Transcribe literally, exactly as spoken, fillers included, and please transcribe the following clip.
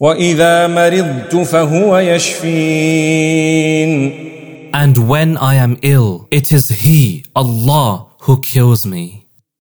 وَإِذَا مَرِضْتُ فَهُوَ يَشْفِينَ. And when I am ill, it is He, Allah, who cures me.